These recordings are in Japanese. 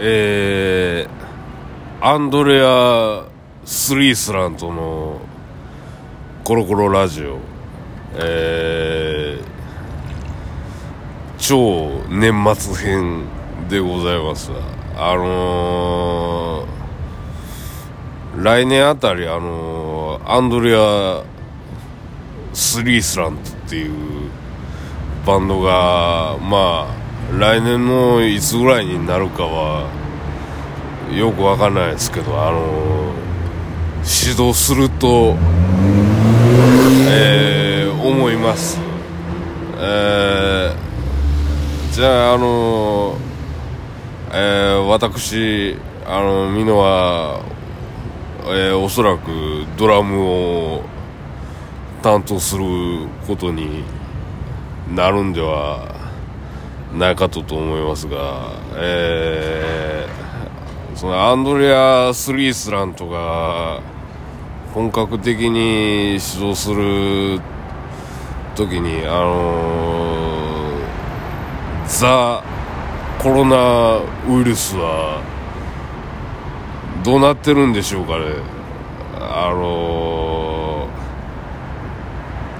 アンドレア・スリースランとのコロコロラジオ、超年末編でございます。来年あたりアンドレア・スリースラントっていうバンドが来年のいつぐらいになるかはよくわかんないですけど、指導すると、思います。じゃあ私美濃は、おそらくドラムを担当することになるんではないかと思いますが、そのアンドレア・スリースラントが本格的に始動するときにザ・コロナウイルスはどうなってるんでしょうかね。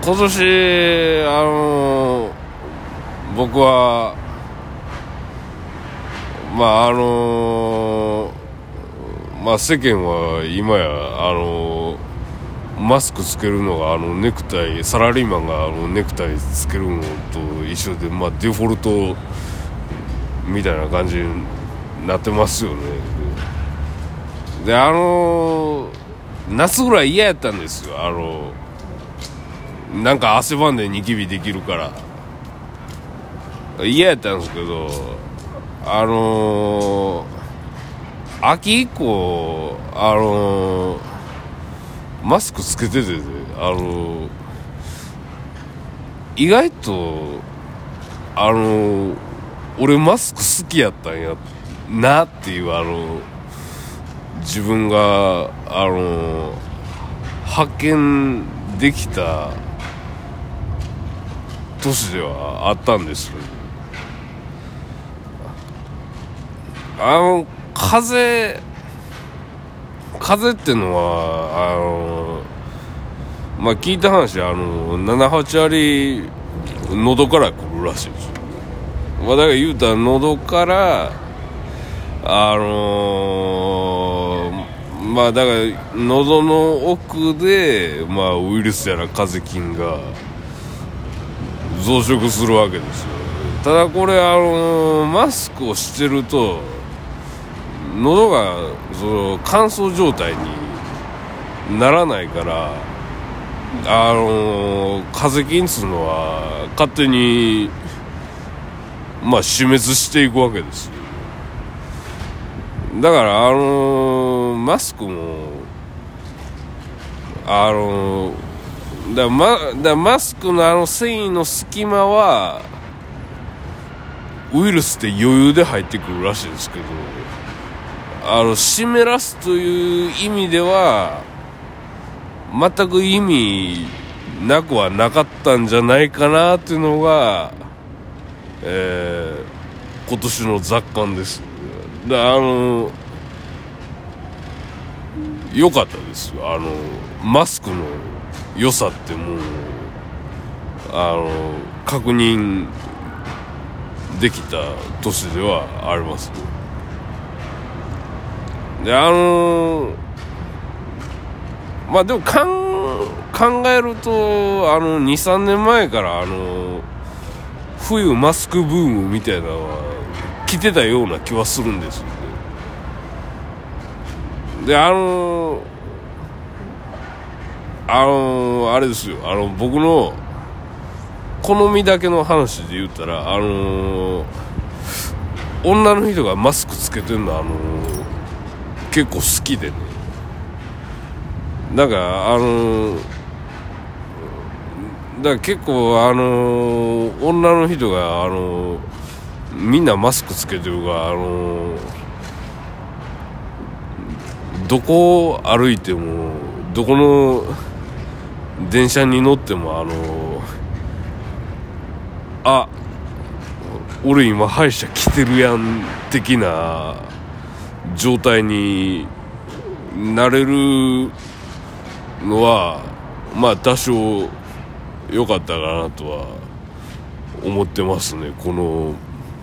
今年僕は世間は今やマスクつけるのがネクタイ、サラリーマンがネクタイつけるのと一緒で、デフォルトみたいな感じになってますよね。で夏ぐらい嫌やったんですよ。なんか汗ばんでニキビできるから嫌やったんですけど、秋以降マスクつけてて、意外と俺マスク好きやったんやなっていう自分が発見できた年ではあったんですよ。風ってのは聞いた話7,8 割喉から来るらしいですよ。だから言うたら喉からだから喉の奥でウイルスやら風菌が増殖するわけですよ。ただこれマスクをしてると喉が乾燥状態にならないから風邪菌っつうのは勝手に死滅していくわけですよ。だからマスクもマスクの繊維の隙間はウイルスって余裕で入ってくるらしいですけど、湿らすという意味では全く意味なくはなかったんじゃないかなっていうのが、今年の雑感です。良かったですよ。マスクの良さってもう確認できた年ではありますね。ででも考えると 2,3 年前から冬マスクブームみたいなのは来てたような気はするんですよね。であれですよ、僕の好みだけの話で言ったら女の人がマスクつけてるの結構好きでね。なんかだから結構女の人がみんなマスクつけてるがどこを歩いてもどこの電車に乗っても俺今歯医者来てるやん的な状態になれるのはまあ多少良かったかなとは思ってますね、この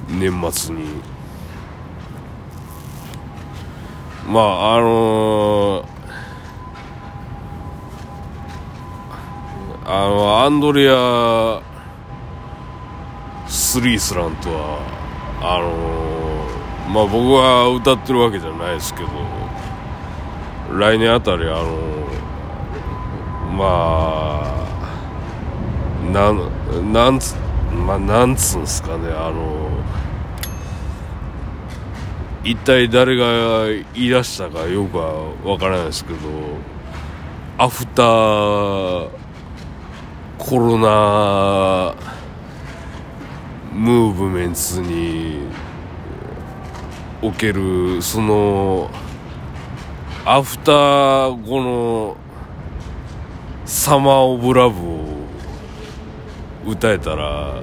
年末に。まあアンドレアスリースランとはまあ僕は歌ってるわけじゃないですけど、来年あたりなんつうんすかね、一体誰が言い出したかよくは分からないですけど、アフターコロナムーブメンツにおけるそのアフター後のサマーオブラブを歌えたら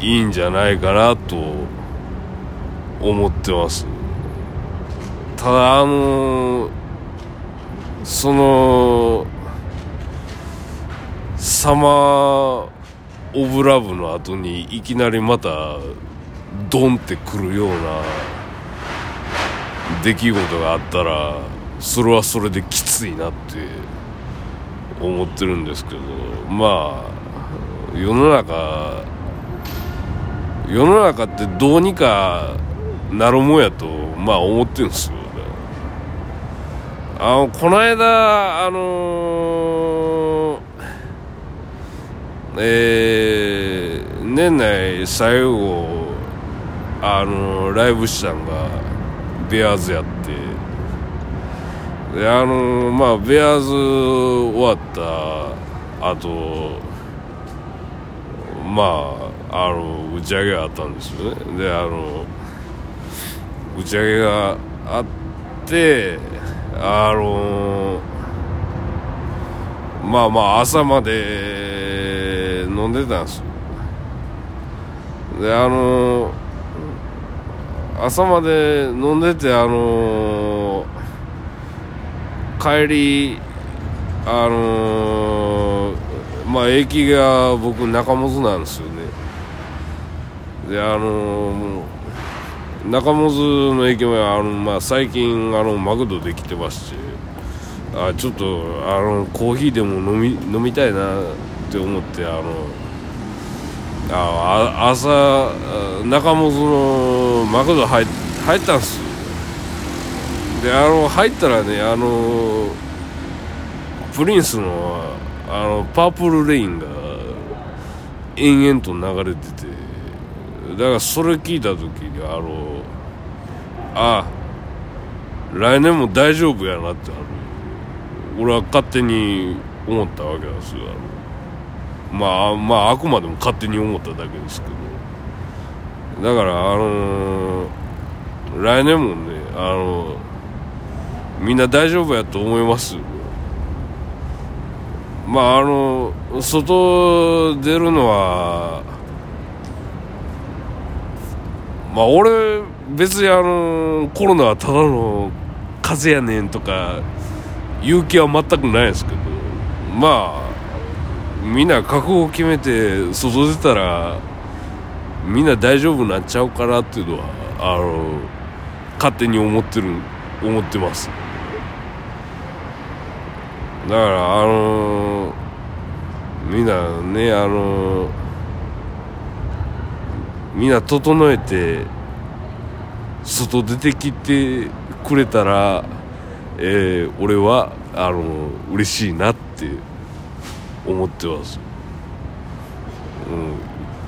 いいんじゃないかなと思ってます。ただそのサマーオブラブの後にいきなりまたドンってくるような出来事があったらそれはそれできついなって思ってるんですけど、まあ世の中ってどうにかなるもんやとまあ思ってるんですよね。この間年内最後ライブしたんがベアーズやって、でベアーズ終わった後打ち上げがあったんですよね。で打ち上げがあって朝まで飲んでたんですよ。で朝まで飲んでて帰り駅が僕中本なんですよね。で中本の駅も最近マクドできてまして、ちょっとコーヒーでも飲みたいなって思って、朝中本のマクド入ったんですよ。で入ったらねプリンスのパープルレインが延々と流れてて、だからそれ聞いた時に来年も大丈夫やなって俺は勝手に思ったわけなんですよ。あくまでも勝手に思っただけですけど、だから来年もねみんな大丈夫やと思います。外出るのは俺別にコロナはただの風邪やねんとか勇気は全くないですけど、みんな覚悟を決めて外出たらみんな大丈夫になっちゃうかなっていうのは勝手に思ってます。だからみんなねみんな整えて外出てきてくれたら、俺は嬉しいなって思ってます、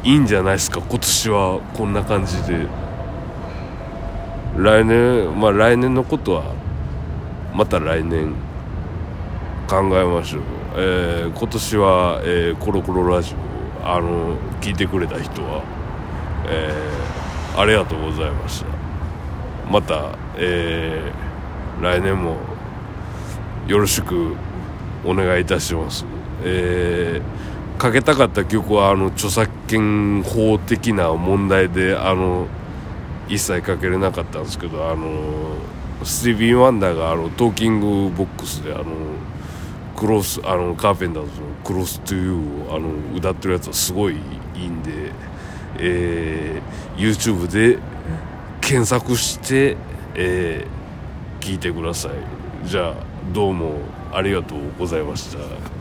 いいんじゃないですか今年はこんな感じで。来年のことはまた来年考えましょう。今年は、コロコロラジオ聞いてくれた人は、ありがとうございました。また、来年もよろしくお願いいたします。かけたかった曲は著作権法的な問題で一切かけれなかったんですけど、スティービー・ワンダーがトーキングボックスでカーペンターズのクロス・トゥ・ユーを歌ってるやつはすごいいいんで、YouTube で検索して、聞いてください。じゃあどうもありがとうございました。